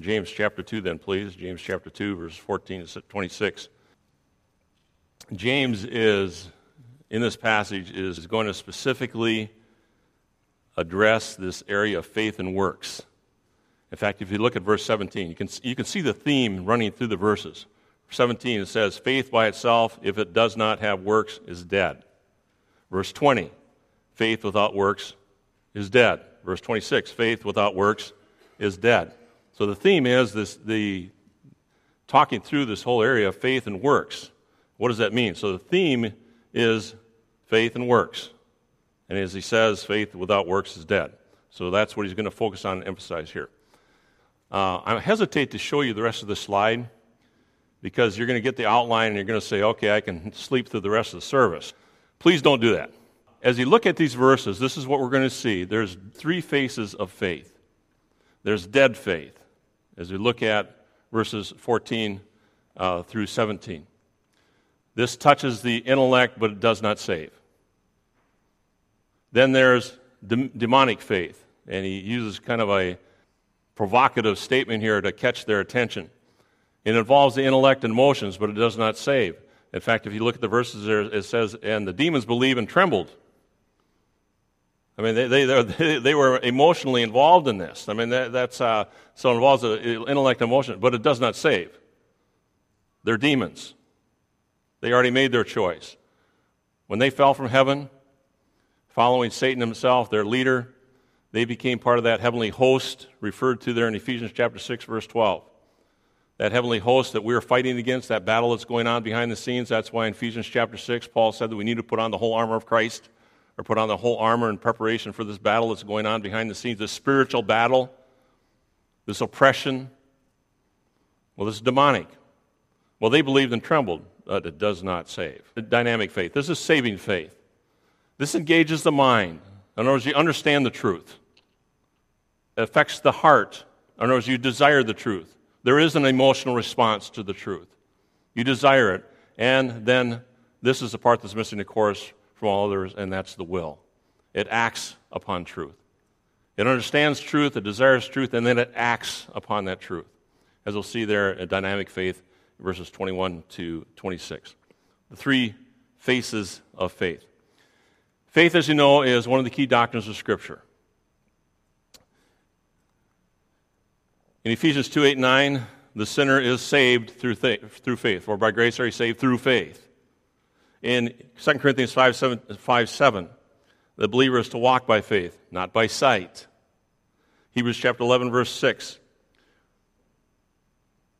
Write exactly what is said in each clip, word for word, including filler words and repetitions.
James chapter two then, please. James chapter two, verses fourteen to twenty-six. James is, in this passage, is going to specifically address this area of faith and works. In fact, if you look at verse seventeen, you can, you can see the theme running through the verses. seventeen, it says, faith by itself, if it does not have works, is dead. Verse twenty, faith without works is dead. Verse twenty-six, faith without works is dead. So the theme is this: the talking through this whole area of faith and works. What does that mean? So the theme is faith and works. And as he says, faith without works is dead. So that's what he's going to focus on and emphasize here. Uh, I hesitate to show you the rest of the slide because you're going to get the outline and you're going to say, okay, I can sleep through the rest of the service. Please don't do that. As you look at these verses, this is what we're going to see. There's three faces of faith. There's dead faith, as we look at verses fourteen uh, through seventeen. This touches the intellect, but it does not save. Then there's de- demonic faith, and he uses kind of a provocative statement here to catch their attention. It involves the intellect and emotions, but it does not save. In fact, if you look at the verses there, it says, and the demons believed and trembled. I mean, they they they were emotionally involved in this. I mean, that, that's uh, so it involves the intellect and emotion, but it does not save. They're demons. They already made their choice. When they fell from heaven, following Satan himself, their leader, they became part of that heavenly host referred to there in Ephesians chapter six, verse twelve. That heavenly host that we are fighting against, that battle that's going on behind the scenes, that's why in Ephesians chapter six, Paul said that we need to put on the whole armor of Christ, or put on the whole armor in preparation for this battle that's going on behind the scenes, this spiritual battle, this oppression. Well, this is demonic. Well, they believed and trembled, but it does not save. Dynamic faith. This is saving faith. This engages the mind. In other words, you understand the truth. It affects the heart. In other words, you desire the truth. There is an emotional response to the truth. You desire it. And then this is the part that's missing, of course, from all others, and that's the will. It acts upon truth. It understands truth, it desires truth, and then it acts upon that truth. As we'll see there in dynamic faith, verses twenty-one to twenty-six. The three faces of faith. Faith, as you know, is one of the key doctrines of Scripture. In Ephesians two, eight, nine, the sinner is saved through, th- through faith, for by grace are you saved through faith. In Second Corinthians five seven, the believer is to walk by faith, not by sight. Hebrews chapter eleven, verse six.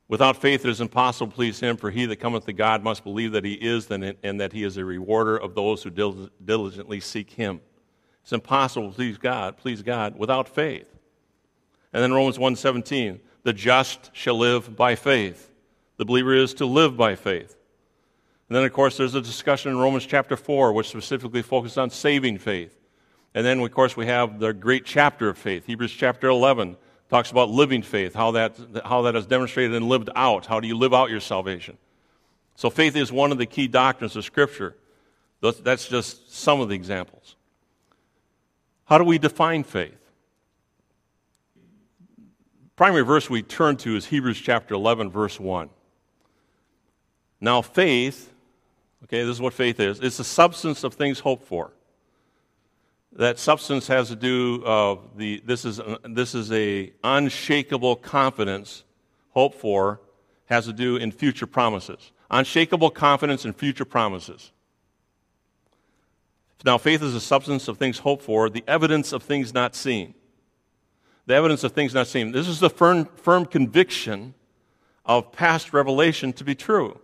Without faith it is impossible to please him, for he that cometh to God must believe that he is, and that he is a rewarder of those who diligently seek him. It's impossible to please God, please God without faith. And then Romans one seventeen, the just shall live by faith. The believer is to live by faith. And then, of course, there's a discussion in Romans chapter four, which specifically focuses on saving faith. And then, of course, we have the great chapter of faith. Hebrews chapter eleven talks about living faith, how that, how that is demonstrated and lived out. How do you live out your salvation? So faith is one of the key doctrines of Scripture. That's just some of the examples. How do we define faith? The primary verse we turn to is Hebrews chapter eleven, verse one. Now, faith... okay, this is what faith is. It's the substance of things hoped for. That substance has to do uh, the. This is an, this is a unshakable confidence. Hoped for has to do in future promises. Unshakable confidence in future promises. Now, faith is the substance of things hoped for, the evidence of things not seen. The evidence of things not seen. This is the firm, firm conviction of past revelation to be true.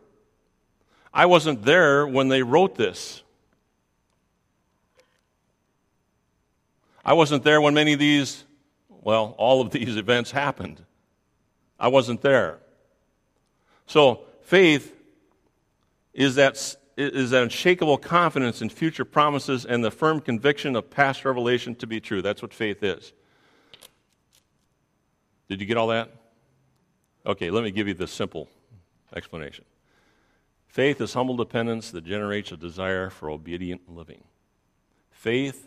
I wasn't there when they wrote this. I wasn't there when many of these, well, all of these events happened. I wasn't there. So faith is that is that unshakable confidence in future promises and the firm conviction of past revelation to be true. That's what faith is. Did you get all that? Okay, let me give you the simple explanation. Faith is humble dependence that generates a desire for obedient living. Faith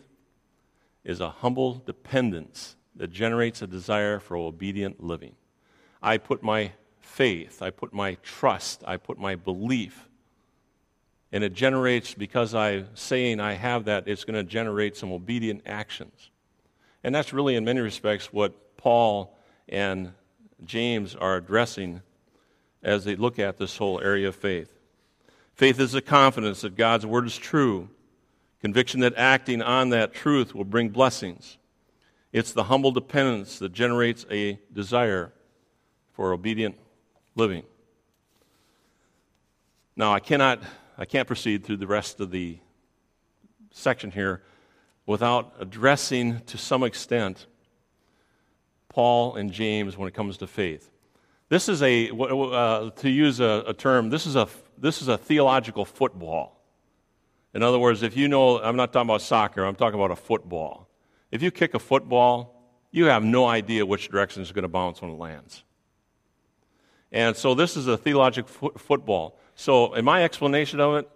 is a humble dependence that generates a desire for obedient living. I put my faith, I put my trust, I put my belief. And it generates, because I'm saying I have that, it's going to generate some obedient actions. And that's really, in many respects, what Paul and James are addressing as they look at this whole area of faith. Faith is the confidence that God's word is true, conviction that acting on that truth will bring blessings. It's the humble dependence that generates a desire for obedient living. Now, I cannot... I can't proceed through the rest of the section here without addressing, to some extent, Paul and James when it comes to faith. This is a, uh, to use a, a term, this is a this is a theological football. In other words, if you know, I'm not talking about soccer, I'm talking about a football. If you kick a football, you have no idea which direction it's going to bounce when it lands. And so this is a theological fo- football. So in my explanation of it,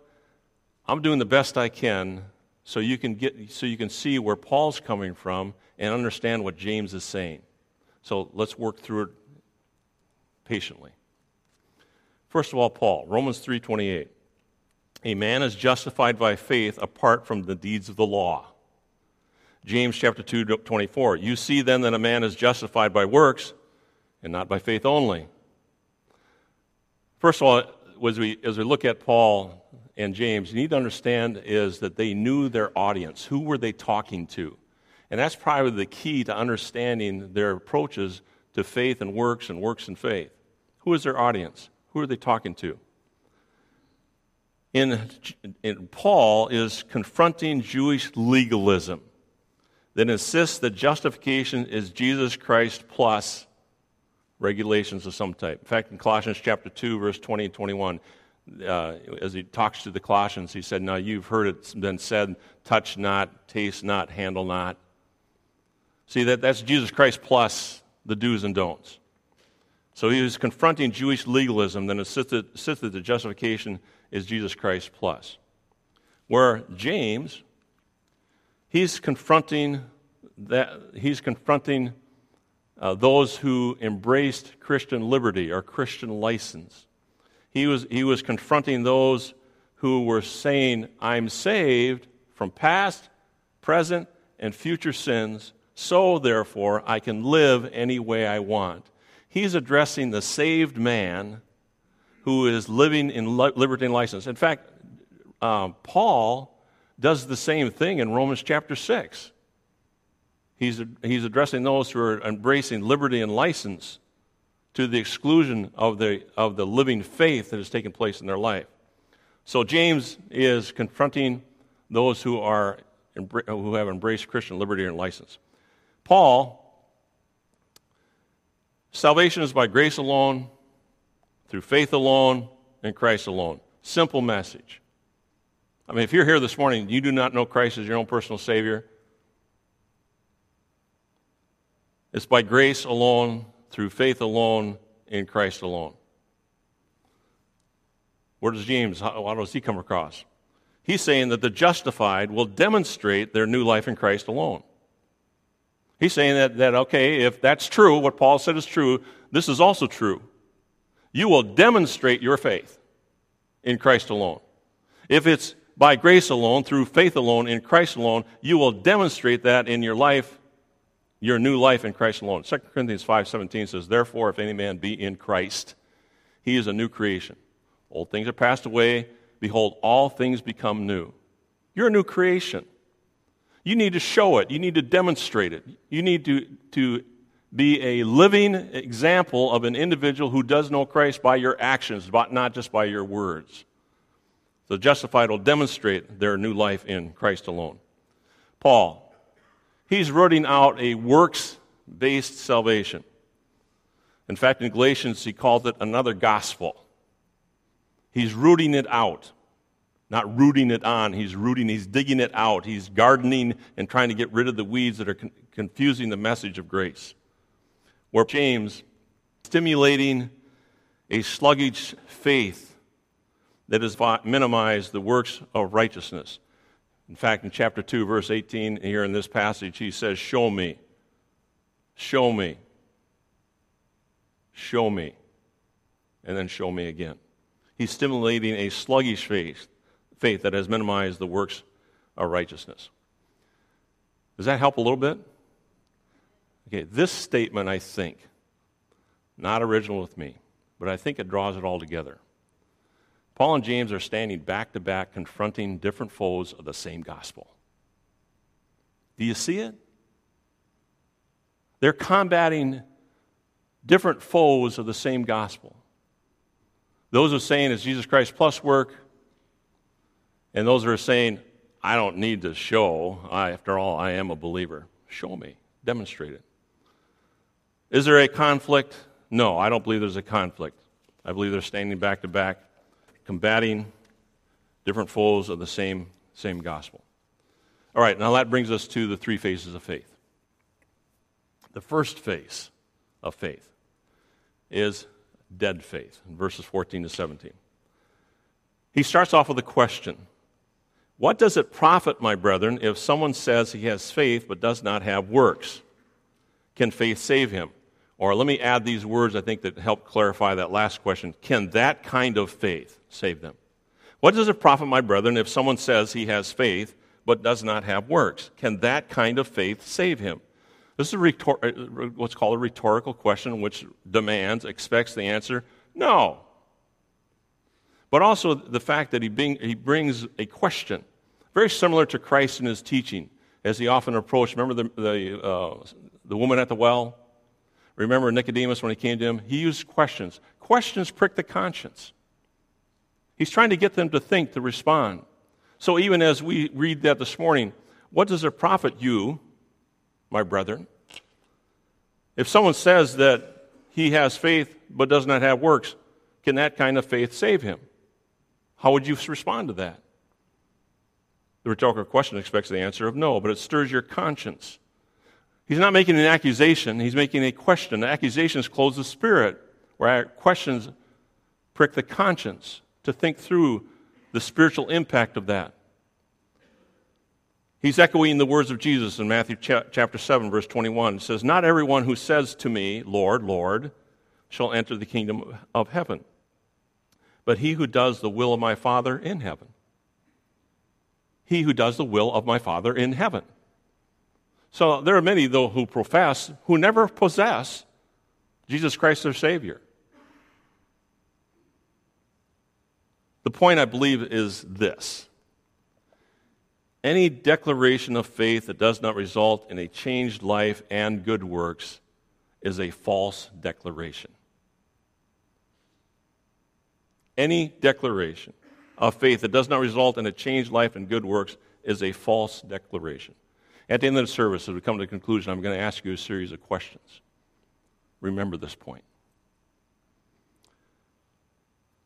I'm doing the best I can so you can get so you can see where Paul's coming from and understand what James is saying. So let's work through it patiently. First of all, Paul, Romans three twenty-eight. A man is justified by faith apart from the deeds of the law. James chapter two twenty-four. You see then that a man is justified by works and not by faith only. First of all, As we, as we look at Paul and James, you need to understand is that they knew their audience. Who were they talking to? And that's probably the key to understanding their approaches to faith and works and works and faith. Who is their audience? Who are they talking to? In, in Paul is confronting Jewish legalism that insists that justification is Jesus Christ plus regulations of some type. In fact, in Colossians chapter two, verse twenty and twenty-one, uh, as he talks to the Colossians, he said, now you've heard it's been said, touch not, taste not, handle not. See, that, that's Jesus Christ plus the do's and don'ts. So he was confronting Jewish legalism that insisted that the justification is Jesus Christ plus. Where James, he's confronting that he's confronting Uh, those who embraced Christian liberty or Christian license. He was he was confronting those who were saying, I'm saved from past, present, and future sins, so therefore I can live any way I want. He's addressing the saved man who is living in li- liberty and license. In fact, um, Paul does the same thing in Romans chapter six. He's, he's addressing those who are embracing liberty and license to the exclusion of the, of the living faith that has taken place in their life. So James is confronting those who are who have embraced Christian liberty and license. Paul, salvation is by grace alone, through faith alone, and Christ alone. Simple message. I mean, if you're here this morning, you do not know Christ as your own personal Savior. It's by grace alone, through faith alone, in Christ alone. Where does James, how, how does he come across? He's saying that the justified will demonstrate their new life in Christ alone. He's saying that, that okay, if that's true, what Paul said is true, this is also true. You will demonstrate your faith in Christ alone. If it's by grace alone, through faith alone, in Christ alone, you will demonstrate that in your life, your new life in Christ alone. Second Corinthians five seventeen says, therefore, if any man be in Christ, he is a new creation. Old things are passed away. Behold, all things become new. You're a new creation. You need to show it. You need to demonstrate it. You need to, to be a living example of an individual who does know Christ by your actions, but not just by your words. The justified will demonstrate their new life in Christ alone. Paul, he's rooting out a works-based salvation. In fact, in Galatians, he called it another gospel. He's rooting it out, not rooting it on. He's rooting, he's digging it out. He's gardening and trying to get rid of the weeds that are con- confusing the message of grace. Where James, stimulating a sluggish faith that has minimized the works of righteousness. In fact, in chapter two, verse eighteen, here in this passage, he says, show me, show me, show me, and then show me again. He's stimulating a sluggish faith, faith that has minimized the works of righteousness. Does that help a little bit? Okay, this statement, I think, not original with me, but I think it draws it all together. Paul and James are standing back to back, confronting different foes of the same gospel. Do you see it? They're combating different foes of the same gospel. Those who are saying it's Jesus Christ plus work, and those who are saying, I don't need to show. I, after all, I am a believer. Show me. Demonstrate it. Is there a conflict? No, I don't believe there's a conflict. I believe they're standing back to back, combating different foes of the same, same gospel. All right, now that brings us to the three phases of faith. The first phase of faith is dead faith, in verses fourteen to seventeen. He starts off with a question. What does it profit, my brethren, if someone says he has faith but does not have works? Can faith save him? Or let me add these words, I think, that help clarify that last question. Can that kind of faith save them? What does it profit, my brethren, if someone says he has faith but does not have works? Can that kind of faith save him? This is a rhetor- what's called a rhetorical question, which demands, expects the answer, no. But also the fact that he, being, he brings a question, very similar to Christ in his teaching, as he often approached, remember the, the, uh, the woman at the well? Remember Nicodemus when he came to him? He used questions. Questions prick the conscience. He's trying to get them to think, to respond. So even as we read that this morning, what does it profit you, my brethren, if someone says that he has faith but does not have works, can that kind of faith save him? How would you respond to that? The rhetorical question expects the answer of no, but it stirs your conscience. He's not making an accusation. He's making a question. The accusations close the spirit, where questions prick the conscience to think through the spiritual impact of that. He's echoing the words of Jesus in Matthew chapter seven, verse twenty-one. It says, not everyone who says to me, Lord, Lord, shall enter the kingdom of heaven, but he who does the will of my Father in heaven. He who does the will of my Father in heaven. So there are many, though, who profess, who never possess Jesus Christ their Savior. The point, I believe, is this. Any declaration of faith that does not result in a changed life and good works is a false declaration. Any declaration of faith that does not result in a changed life and good works is a false declaration. At the end of the service, as we come to the conclusion, I'm going to ask you a series of questions. Remember this point.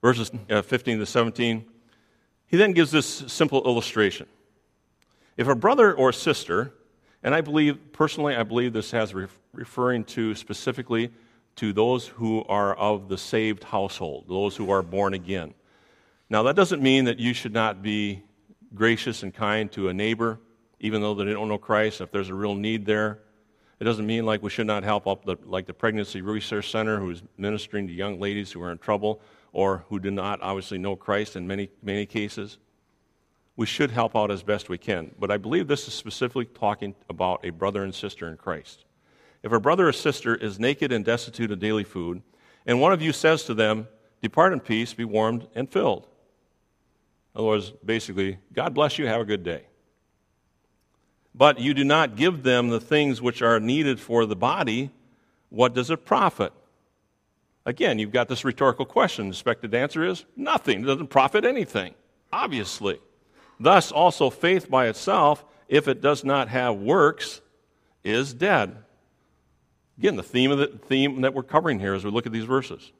Verses fifteen to seventeen, he then gives this simple illustration. If a brother or sister, and I believe, personally, I believe this has re- referring to specifically to those who are of the saved household, those who are born again. Now, that doesn't mean that you should not be gracious and kind to a neighbor, even though they don't know Christ, if there's a real need there. It doesn't mean like we should not help up, the, like the Pregnancy Research Center, who's ministering to young ladies who are in trouble or who do not obviously know Christ in many, many cases. We should help out as best we can. But I believe this is specifically talking about a brother and sister in Christ. If a brother or sister is naked and destitute of daily food, and one of you says to them, depart in peace, be warmed and filled. In other words, basically, God bless you, have a good day. But you do not give them the things which are needed for the body, what does it profit? Again, you've got this rhetorical question. The expected answer is nothing. It doesn't profit anything, obviously. Thus, also faith by itself, if it does not have works, is dead. Again, the theme of the theme that we're covering here as we look at these verses.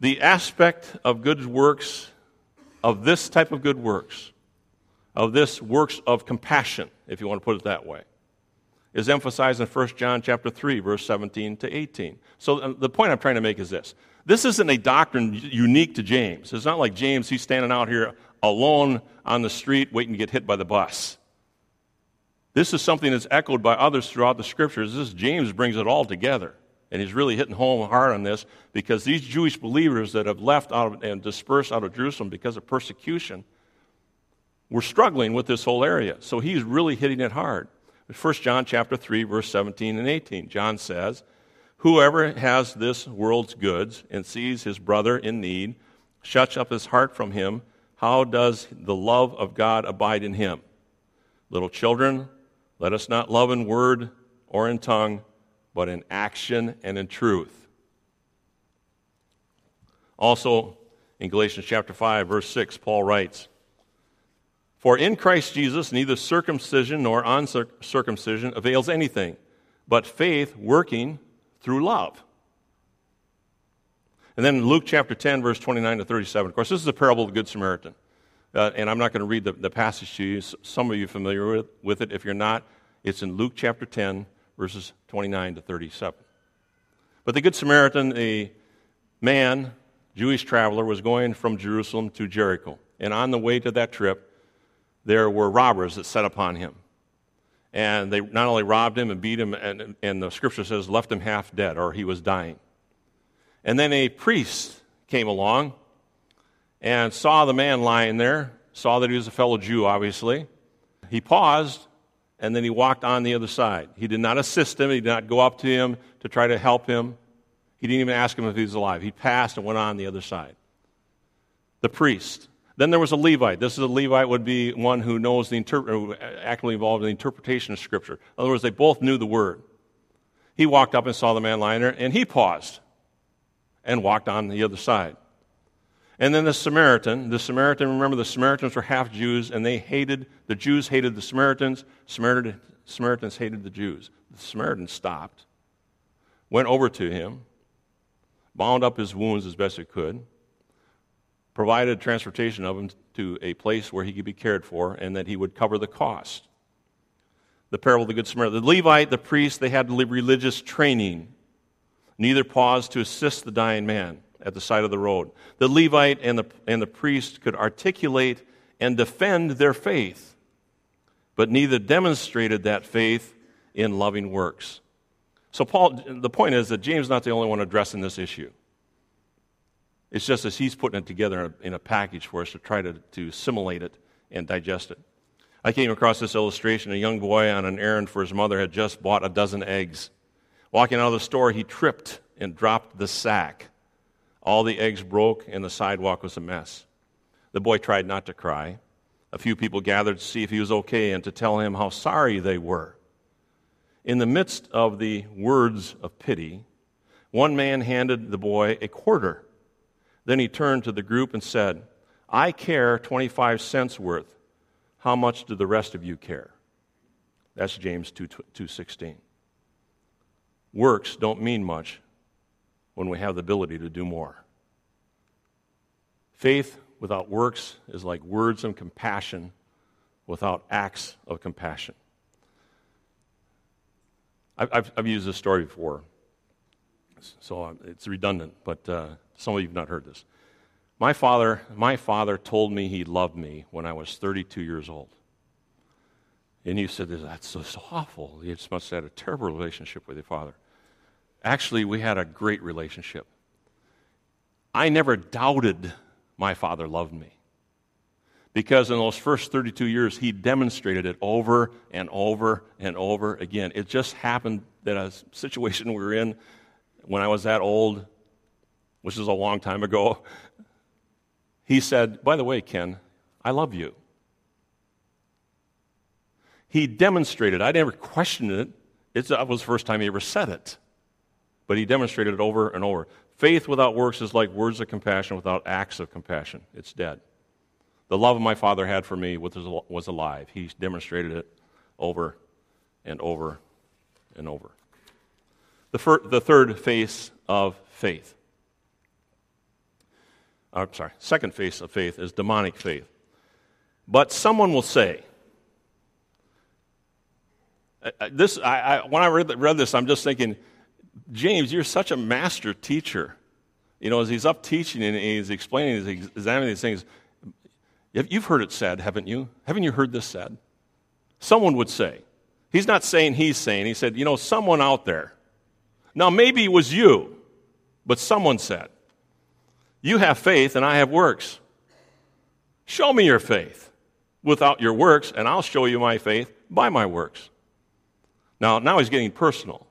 The aspect of good works, of this type of good works, of this works of compassion, if you want to put it that way, is emphasized in First John chapter three, verse seventeen to eighteen. So the point I'm trying to make is this. This isn't a doctrine unique to James. It's not like James, he's standing out here alone on the street waiting to get hit by the bus. This is something that's echoed by others throughout the Scriptures. This James brings it all together and he's really hitting home hard on this, because these Jewish believers that have left out of, and dispersed out of Jerusalem because of persecution were struggling with this whole area. So he's really hitting it hard. First John chapter three, verse seventeen and eighteen, John says, "Whoever has this world's goods and sees his brother in need, shuts up his heart from him, how does the love of God abide in him? Little children, let us not love in word or in tongue, but in action and in truth." Also, in Galatians chapter five, verse six, Paul writes, "For in Christ Jesus neither circumcision nor uncircumcision avails anything, but faith working through love." And then Luke chapter ten, verse twenty-nine to thirty-seven. Of course, this is a parable of the Good Samaritan. Uh, and I'm not going to read the, the passage to you. Some of you are familiar with, with it. If you're not, it's in Luke chapter ten, verses twenty-nine to thirty-seven. But the Good Samaritan, a man, Jewish traveler, was going from Jerusalem to Jericho. And on the way to that trip, there were robbers that set upon him. And they not only robbed him and beat him, and, and the scripture says left him half dead, or he was dying. And then a priest came along and saw the man lying there, saw that he was a fellow Jew, obviously. He paused, and then he walked on the other side. He did not assist him. He did not go up to him to try to help him. He didn't even ask him if he was alive. He passed and went on the other side. The priest. Then there was a Levite. This is a Levite would be one who knows the interpre- actively involved in the interpretation of Scripture. In other words, they both knew the Word. He walked up and saw the man lying there, and he paused and walked on the other side. And then the Samaritan, the Samaritan, remember the Samaritans were half Jews, and they hated, the Jews hated the Samaritans, Samaritan, Samaritans hated the Jews. The Samaritan stopped, went over to him, bound up his wounds as best he could, provided transportation of him to a place where he could be cared for, and that he would cover the cost. The parable of the Good Samaritan. The Levite, the priest, they had religious training. Neither paused to assist the dying man at the side of the road. The Levite and the, and the priest could articulate and defend their faith, but neither demonstrated that faith in loving works. So Paul, the point is that James is not the only one addressing this issue. It's just as he's putting it together in a package for us to try to, to assimilate it and digest it. I came across this illustration. A young boy on an errand for his mother had just bought a dozen eggs. Walking out of the store, he tripped and dropped the sack. All the eggs broke, and the sidewalk was a mess. The boy tried not to cry. A few people gathered to see if he was okay and to tell him how sorry they were. In the midst of the words of pity, one man handed the boy a quarter. Then he turned to the group and said, "I care twenty-five cents worth. How much do the rest of you care?" That's James two sixteen. Works don't mean much when we have the ability to do more. Faith without works is like words of compassion without acts of compassion. I've, I've, I've used this story before, so it's redundant, but uh, some of you have not heard this. My father, my father told me he loved me when I was thirty-two years old. And you said, "That's so awful. You just must have had a terrible relationship with your father." Actually, we had a great relationship. I never doubted my father loved me, because in those first thirty-two years, he demonstrated it over and over and over again. It just happened that a situation we were in when I was that old, which is a long time ago, he said, "By the way, Ken, I love you." He demonstrated. I never questioned it. It's, that was the first time he ever said it. But he demonstrated it over and over. Faith without works is like words of compassion without acts of compassion. It's dead. The love my father had for me was alive. He demonstrated it over and over and over. The, fir- the third face of faith. I'm sorry. Second face of faith is demonic faith. But someone will say, Uh, this, I, I, when I read, read this, I'm just thinking, James, you're such a master teacher. You know, as he's up teaching and he's explaining, he's examining these things, you've heard it said, haven't you? Haven't you heard this said? Someone would say. He's not saying he's saying. He said, you know, someone out there Now, maybe it was you, but someone said, you have faith and I have works. Show me your faith without your works, and I'll show you my faith by my works. Now, now he's getting personal.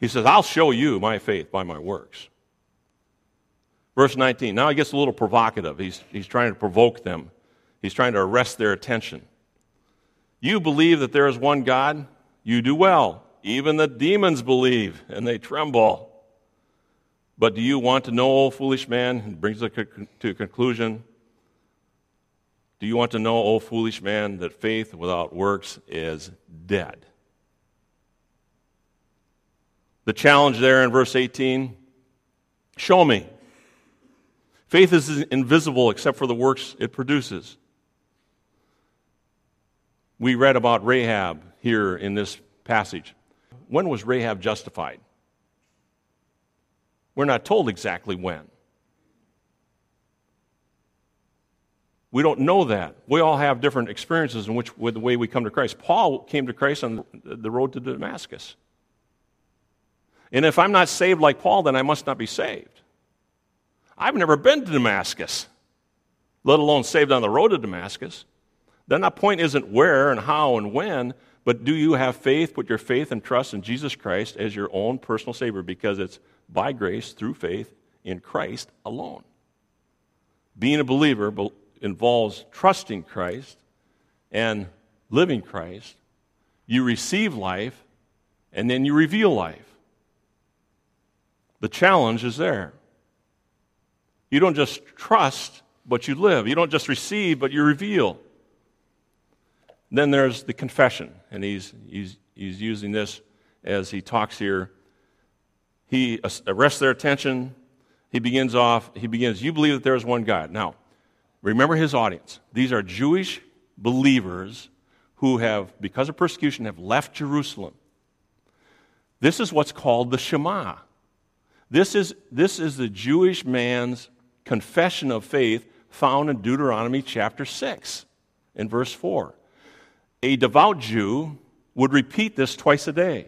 He says, I'll show you my faith by my works. Verse nineteen, now he gets a little provocative. He's, he's trying to provoke them. He's trying to arrest their attention. You believe that there is one God? You do well. Even the demons believe, and they tremble. But do you want to know, O foolish man? It brings us to a conclusion. Do you want to know, O foolish man, that faith without works is dead? The challenge there in verse eighteen, show me. Faith is invisible except for the works it produces. We read about Rahab here in this passage. When was Rahab justified? We're not told exactly when. We don't know that. We all have different experiences in which, with the way we come to Christ. Paul came to Christ on the road to Damascus. And if I'm not saved like Paul, then I must not be saved. I've never been to Damascus, let alone saved on the road to Damascus. Then that point isn't where and how and when, but do you have faith? Put your faith and trust in Jesus Christ as your own personal Savior, because it's by grace through faith in Christ alone. Being a believer involves trusting Christ and living Christ. You receive life, and then you reveal life. The challenge is there. You don't just trust, but you live. You don't just receive, but you reveal. Then there's the confession, and he's, he's, he's using this as he talks here. He arrests their attention. He begins off, he begins, you believe that there is one God. Now, remember his audience. These are Jewish believers who have, because of persecution, have left Jerusalem. This is what's called the Shema. This is, this is the Jewish man's confession of faith found in Deuteronomy chapter six in verse four. A devout Jew would repeat this twice a day.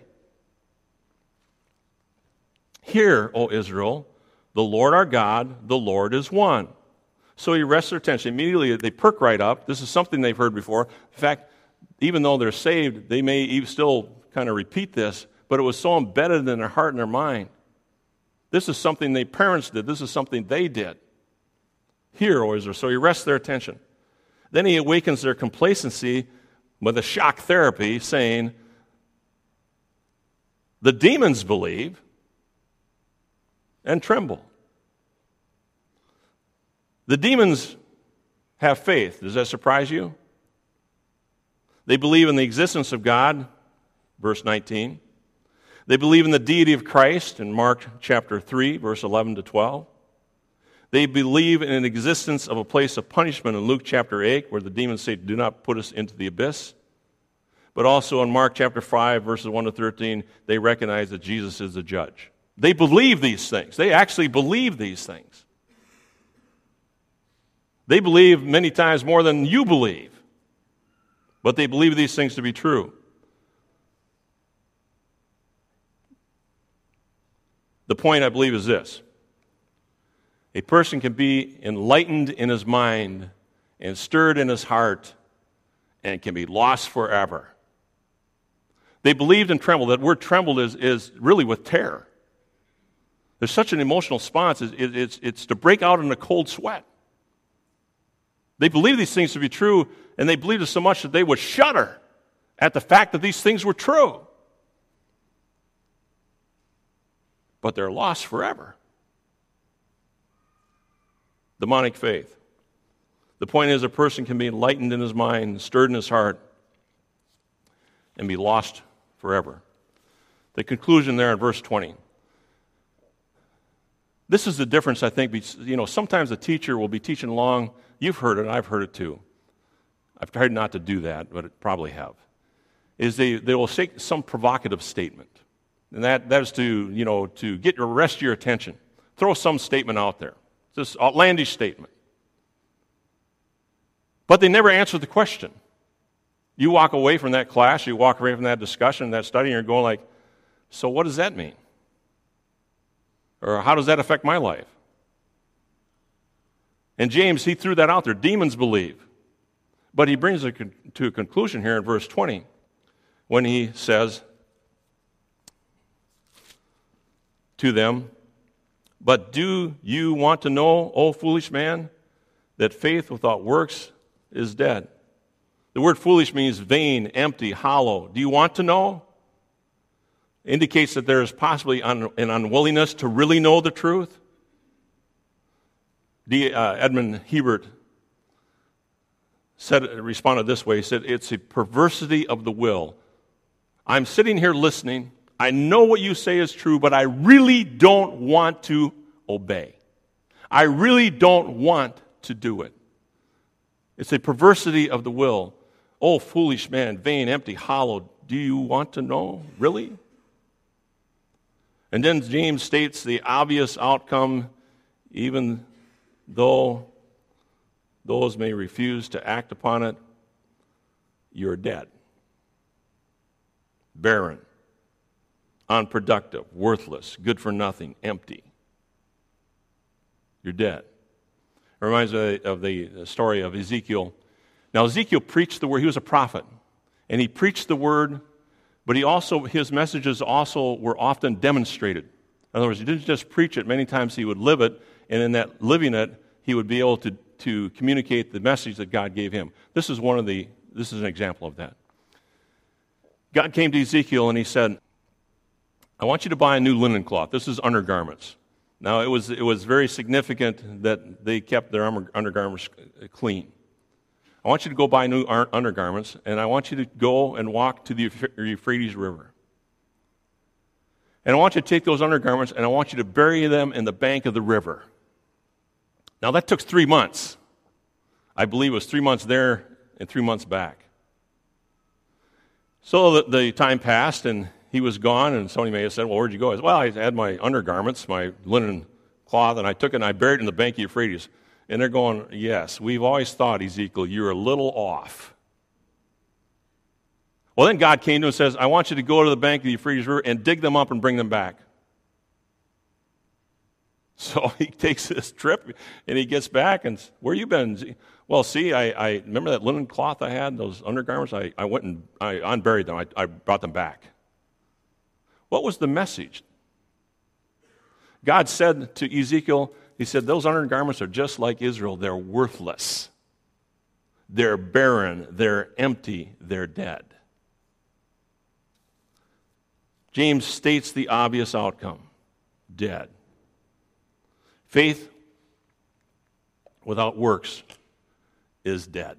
Hear, O Israel, the Lord our God, the Lord is one. So he arrests their attention. Immediately they perk right up. This is something they've heard before. In fact, even though they're saved, they may even still kind of repeat this, but it was so embedded in their heart and their mind. This is something their parents did. This is something they did. Hear, O Israel. So he arrests their attention. Then he awakens their complacency with a shock therapy, saying, the demons believe and tremble. The demons have faith. Does that surprise you? They believe in the existence of God, verse nineteen. They believe in the deity of Christ in Mark chapter three, verse eleven to twelve. They believe in an existence of a place of punishment in Luke chapter eight, where the demons say, do not put us into the abyss. But also in Mark chapter five, verses one to thirteen, they recognize that Jesus is the judge. They believe these things. They actually believe these things. They believe many times more than you believe, but they believe these things to be true. The point, I believe, is this. A person can be enlightened in his mind and stirred in his heart and can be lost forever. They believed and trembled. That word trembled is, is really with terror. There's such an emotional response. It's, it's, it's to break out in a cold sweat. They believed these things to be true, and they believed it so much that they would shudder at the fact that these things were true. But they're lost forever. Demonic faith. The point is, a person can be enlightened in his mind, stirred in his heart, and be lost forever. The conclusion there in verse twenty. This is the difference, I think. You know, sometimes a teacher will be teaching along. You've heard it, I've heard it too. I've tried not to do that, but I probably have. Is they, they will say some provocative statement. And that, that is to, you know, to get your rest of your attention. Throw some statement out there. This outlandish statement. But they never answer the question. You walk away from that class, you walk away from that discussion, that study, and you're going like, So what does that mean? Or how does that affect my life? And James, he threw that out there. Demons believe. But he brings it to a conclusion here in verse twenty when he says to them, "But do you want to know, O foolish man, that faith without works is dead?" The word foolish means vain, empty, hollow. Do you want to know? Indicates that there is possibly un- an unwillingness to really know the truth. D, uh, Edmund Hebert said, responded this way. He said, "It's a perversity of the will. I'm sitting here listening. I know what you say is true, but I really don't want to obey. I really don't want to do it. It's a perversity of the will. Oh, foolish man, vain, empty, hollow. Do you want to know? Really?" And then James states the obvious outcome, even though those may refuse to act upon it, you're dead, barren, unproductive, worthless, good for nothing, empty. You're dead. It reminds me of the story of Ezekiel. Now, Ezekiel preached the word. He was a prophet, and he preached the word, but he also his messages also were often demonstrated. In other words, he didn't just preach it. Many times he would live it, and in that living it, he would be able to, to communicate the message that God gave him. This is one of the this is an example of that. God came to Ezekiel and he said, "I want you to buy a new linen cloth." This is undergarments. Now, it was, it was very significant that they kept their undergarments clean. "I want you to go buy new undergarments, and I want you to go and walk to the Euphrates River. And I want you to take those undergarments, and I want you to bury them in the bank of the river." Now, that took three months. I believe it was three months there and three months back. So the, the time passed, and he was gone, and somebody may have said, "Well, where'd you go?" I said, "Well, I had my undergarments, my linen cloth, and I took it and I buried it in the bank of Euphrates." And they're going, "Yes, we've always thought, Ezekiel, you're a little off." Well, then God came to him and says, "I want you to go to the bank of the Euphrates River and dig them up and bring them back." So he takes this trip, and he gets back, and, "Where you been?" "Well, see, I, I remember that linen cloth I had, those undergarments? I, I went and I unburied them. I, I brought them back." What was the message? God said to Ezekiel, he said, "Those undergarments are just like Israel. They're worthless. They're barren. They're empty. They're dead." James states the obvious outcome, dead. Faith without works is dead.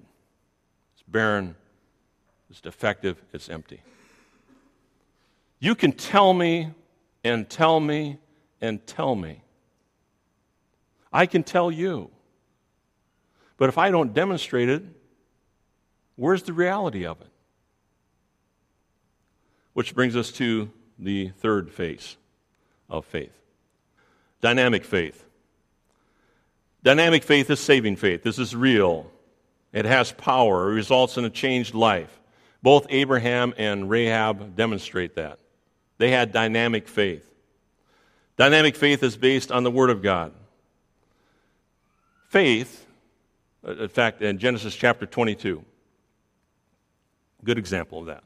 It's barren. It's defective. It's empty. You can tell me and tell me and tell me. I can tell you. But if I don't demonstrate it, where's the reality of it? Which brings us to the third phase of faith. Dynamic faith. Dynamic faith is saving faith. This is real. It has power. It results in a changed life. Both Abraham and Rahab demonstrate that. They had dynamic faith. Dynamic faith is based on the Word of God. Faith, in fact, in Genesis chapter twenty-two, good example of that.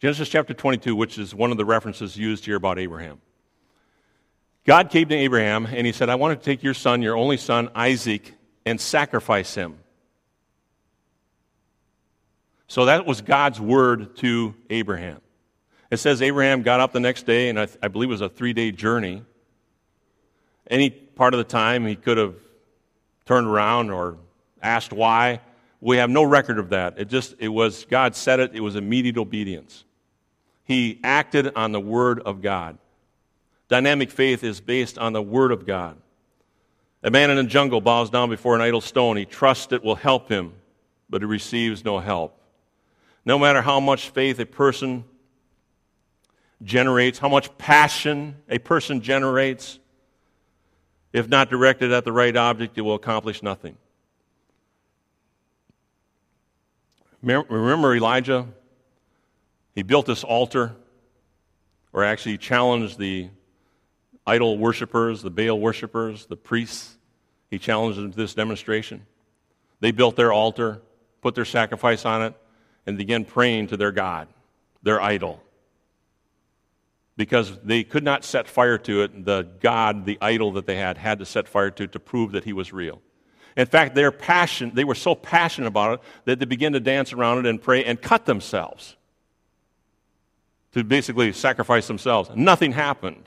Genesis chapter twenty-two, which is one of the references used here about Abraham. God came to Abraham, and he said, "I want to take your son, your only son, Isaac, and sacrifice him." So that was God's word to Abraham. It says Abraham got up the next day, and I, I believe it was a three-day journey. Any part of the time he could have turned around or asked why. We have no record of that. It just, it was, God said it, it was immediate obedience. He acted on the word of God. Dynamic faith is based on the word of God. A man in a jungle bows down before an idol stone. He trusts it will help him, but he receives no help. No matter how much faith a person generates, how much passion a person generates, if not directed at the right object, it will accomplish nothing. Remember Elijah? He built this altar, or actually challenged the idol worshipers, the Baal worshipers, the priests. He challenged them to this demonstration. They built their altar, put their sacrifice on it, and began praying to their god, their idol. Because they could not set fire to it, the god, the idol that they had, had to set fire to to prove that he was real. In fact, their passion, they were so passionate about it that they began to dance around it and pray and cut themselves to basically sacrifice themselves. Nothing happened.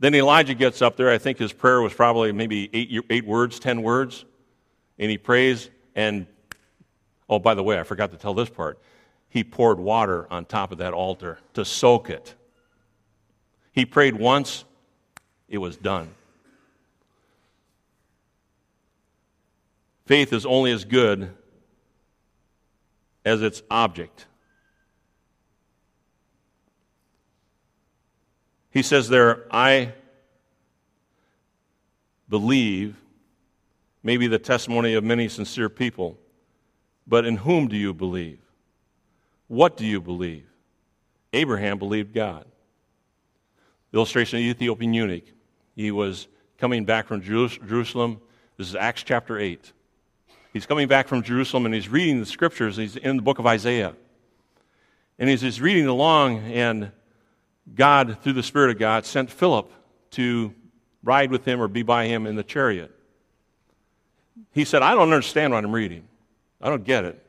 Then Elijah gets up there. I think his prayer was probably maybe eight, eight words, ten words. And he prays and, oh, by the way, I forgot to tell this part. He poured water on top of that altar to soak it. He prayed once, it was done. Faith is only as good as its object. He says there, I believe, maybe the testimony of many sincere people, but in whom do you believe? What do you believe? Abraham believed God. The illustration of the Ethiopian eunuch. He was coming back from Jerusalem. This is Acts chapter eight. He's coming back from Jerusalem and he's reading the scriptures. He's in the book of Isaiah. And as he's reading along, and God, through the Spirit of God, sent Philip to ride with him or be by him in the chariot. He said, I don't understand what I'm reading. I don't get it.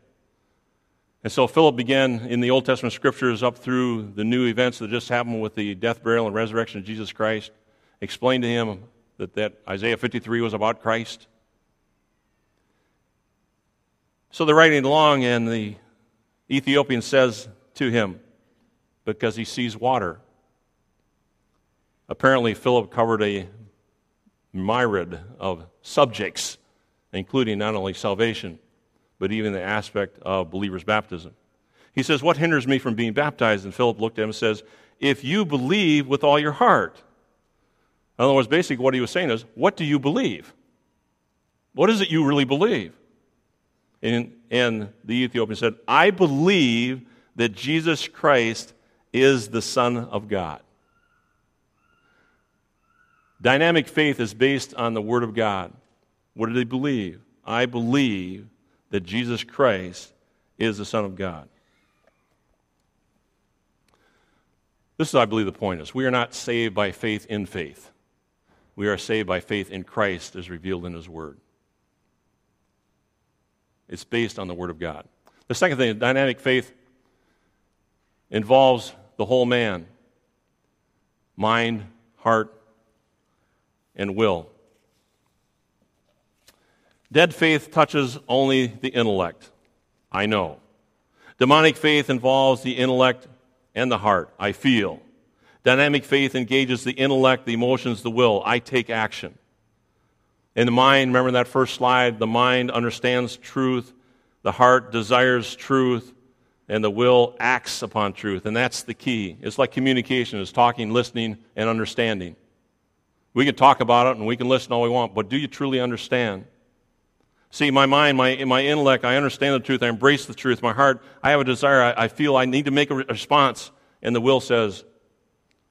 And so Philip began in the Old Testament scriptures up through the new events that just happened with the death, burial, and resurrection of Jesus Christ, explained to him that, that Isaiah fifty-three was about Christ. So they're riding along, and the Ethiopian says to him, because he sees water. Apparently, Philip covered a myriad of subjects, including not only salvation, but even the aspect of believer's baptism. He says, what hinders me from being baptized? And Philip looked at him and says, if you believe with all your heart. In other words, basically what he was saying is, what do you believe? What is it you really believe? And, and the Ethiopian said, I believe that Jesus Christ is the Son of God. Dynamic faith is based on the Word of God. What do they believe? I believe that Jesus Christ is the Son of God. This is, I believe, the point is. We are not saved by faith in faith. We are saved by faith in Christ as revealed in His Word. It's based on the Word of God. The second thing, dynamic faith involves the whole man, mind, heart, and will. Dead faith touches only the intellect. I know. Demonic faith involves the intellect and the heart. I feel. Dynamic faith engages the intellect, the emotions, the will. I take action. In the mind, remember that first slide, the mind understands truth, the heart desires truth, and the will acts upon truth. And that's the key. It's like communication. It's talking, listening, and understanding. We can talk about it and we can listen all we want, but do you truly understand? See, my mind, my my intellect, I understand the truth, I embrace the truth. My heart, I have a desire, I, I feel I need to make a response. And the will says,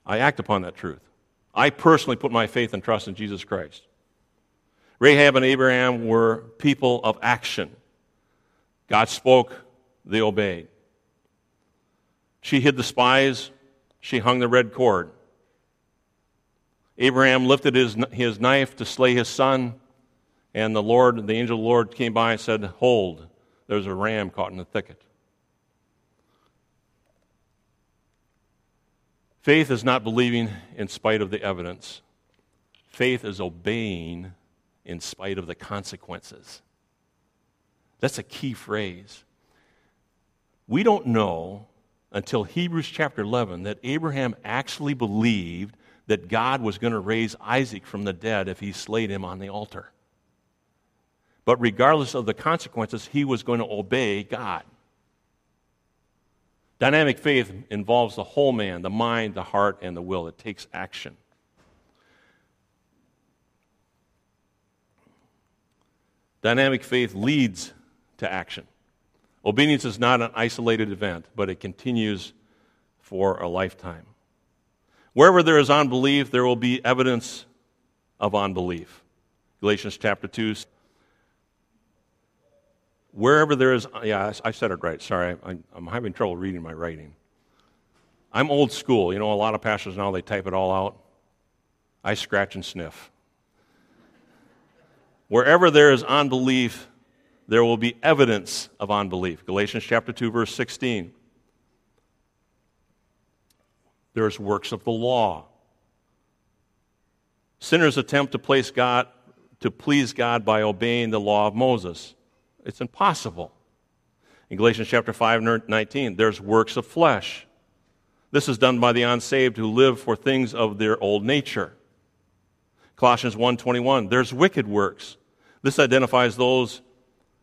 I act upon that truth. I personally put my faith and trust in Jesus Christ. Rahab and Abraham were people of action. God spoke, they obeyed. She hid the spies, she hung the red cord. Abraham lifted his, his knife to slay his son. And the Lord, the angel of the Lord came by and said, hold, there's a ram caught in the thicket. Faith is not believing in spite of the evidence. Faith is obeying in spite of the consequences. That's a key phrase. We don't know until Hebrews chapter eleven that Abraham actually believed that God was going to raise Isaac from the dead if he slayed him on the altar. But regardless of the consequences, he was going to obey God. Dynamic faith involves the whole man, the mind, the heart, and the will. It takes action. Dynamic faith leads to action. Obedience is not an isolated event, but it continues for a lifetime. Wherever there is unbelief, there will be evidence of unbelief. Galatians chapter two. Wherever there is, yeah, I said it right. Sorry, I, I'm having trouble reading my writing. I'm old school. You know, a lot of pastors now, they type it all out. I scratch and sniff. Wherever there is unbelief, there will be evidence of unbelief. Galatians chapter two, verse sixteen. There is works of the law. Sinners attempt to place God, to please God by obeying the law of Moses. It's impossible. In Galatians chapter five, nineteen, there's works of flesh. This is done by the unsaved who live for things of their old nature. Colossians one twenty-one, there's wicked works. This identifies those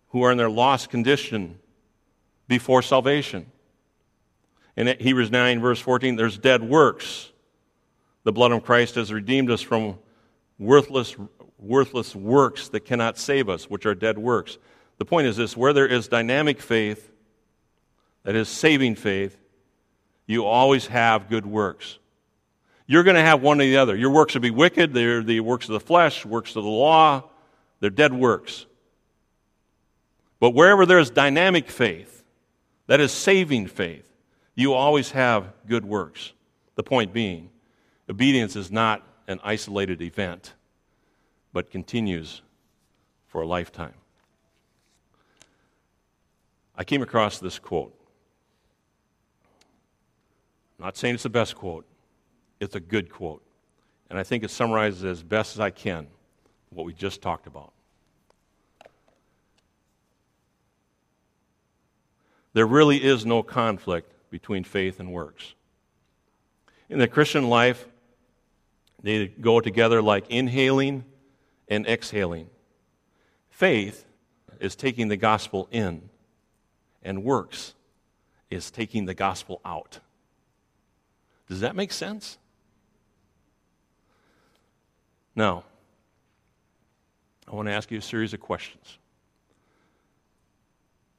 who are in their lost condition before salvation. In Hebrews nine, verse fourteen, there's dead works. The blood of Christ has redeemed us from worthless, worthless works that cannot save us, which are dead works. The point is this: where there is dynamic faith, that is saving faith, you always have good works. You're going to have one or the other. Your works will be wicked. They're the works of the flesh, works of the law. They're dead works. But wherever there is dynamic faith, that is saving faith, you always have good works. The point being, obedience is not an isolated event, but continues for a lifetime. I came across this quote. I'm not saying it's the best quote. It's a good quote. And I think it summarizes as best as I can what we just talked about. There really is no conflict between faith and works. In the Christian life, they go together like inhaling and exhaling. Faith is taking the gospel in, and works is taking the gospel out. Does that make sense? Now, I want to ask you a series of questions.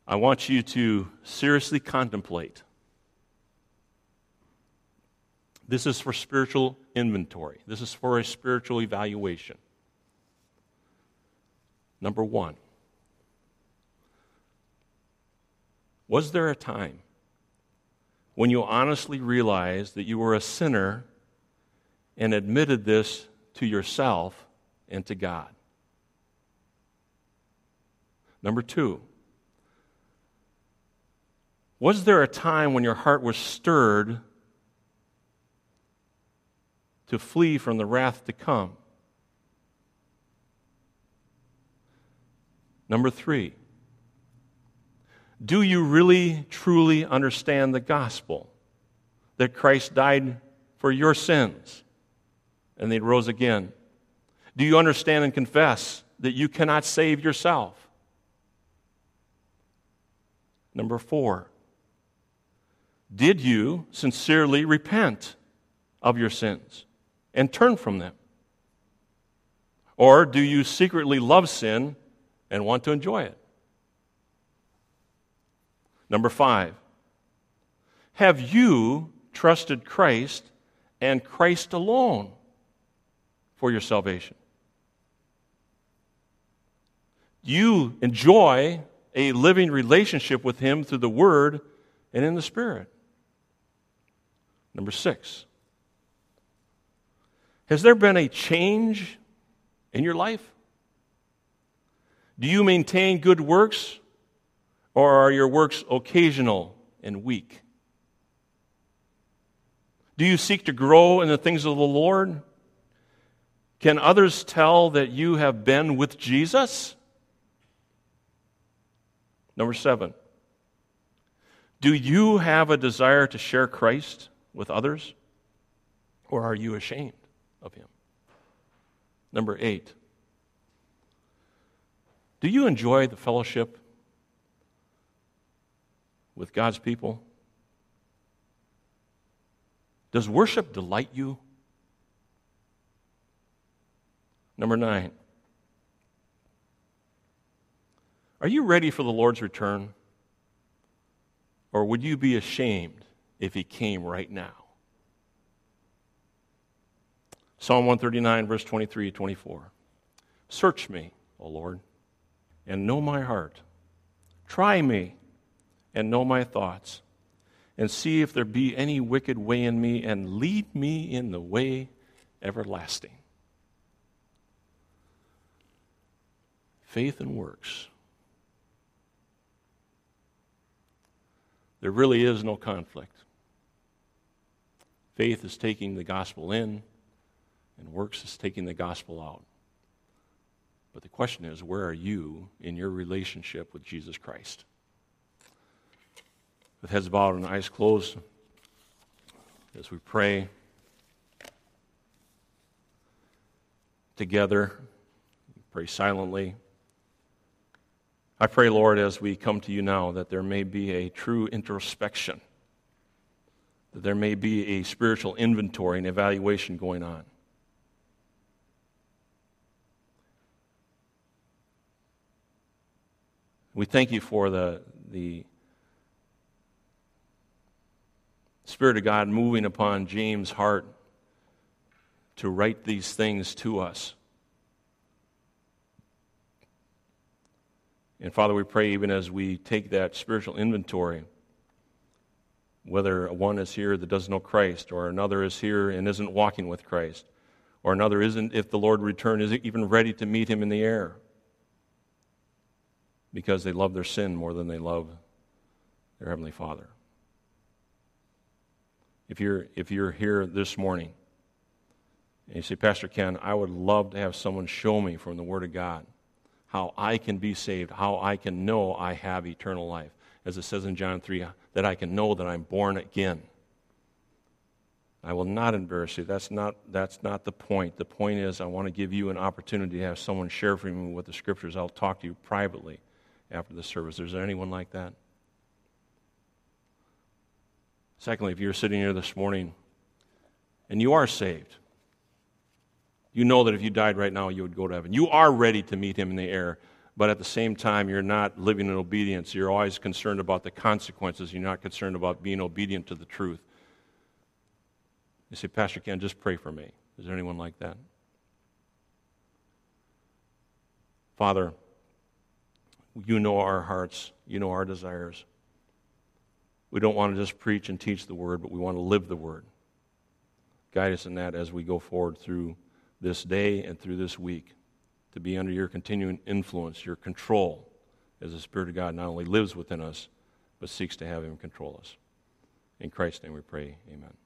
I want you to seriously contemplate. This is for spiritual inventory. This is for a spiritual evaluation. Number one, was there a time when you honestly realized that you were a sinner and admitted this to yourself and to God? Number two, was there a time when your heart was stirred to flee from the wrath to come? Number three, do you really, truly understand the gospel, that Christ died for your sins and they rose again? Do you understand and confess that you cannot save yourself? Number four, did you sincerely repent of your sins and turn from them? Or do you secretly love sin and want to enjoy it? Number five, have you trusted Christ and Christ alone for your salvation? You enjoy a living relationship with Him through the Word and in the Spirit. Number six, has there been a change in your life? Do you maintain good works? Or are your works occasional and weak? Do you seek to grow in the things of the Lord? Can others tell that you have been with Jesus? Number seven, do you have a desire to share Christ with others? Or are you ashamed of Him? Number eight, do you enjoy the fellowship with God's people? Does worship delight you? Number nine, are you ready for the Lord's return? Or would you be ashamed if He came right now? Psalm one thirty-nine, verse twenty-three to twenty-four. Search me, O Lord, and know my heart. Try me and know my thoughts, and see if there be any wicked way in me, and lead me in the way everlasting. Faith and works. There really is no conflict. Faith is taking the gospel in, and works is taking the gospel out. But the question is, where are you in your relationship with Jesus Christ? With heads bowed and eyes closed, as we pray together, pray silently. I pray, Lord, as we come to you now, that there may be a true introspection, that there may be a spiritual inventory and evaluation going on. We thank you for the, the Spirit of God moving upon James' heart to write these things to us. And Father, we pray even as we take that spiritual inventory, whether one is here that doesn't know Christ, or another is here and isn't walking with Christ, or another isn't, if the Lord return, isn't even ready to meet him in the air, because they love their sin more than they love their Heavenly Father. If you're, if you're here this morning, and you say, Pastor Ken, I would love to have someone show me from the Word of God how I can be saved, how I can know I have eternal life. As it says in John three, that I can know that I'm born again. I will not embarrass you. That's not, that's not the point. The point is, I want to give you an opportunity to have someone share for me with the Scriptures. I'll talk to you privately after the service. Is there anyone like that? Secondly, if you're sitting here this morning and you are saved, you know that if you died right now, you would go to heaven. You are ready to meet him in the air, but at the same time, you're not living in obedience. You're always concerned about the consequences. You're not concerned about being obedient to the truth. You say, Pastor Ken, just pray for me. Is there anyone like that? Father, you know our hearts. You know our desires. We don't want to just preach and teach the Word, but we want to live the Word. Guide us in that as we go forward through this day and through this week, to be under your continuing influence, your control, as the Spirit of God not only lives within us, but seeks to have him control us. In Christ's name we pray, amen.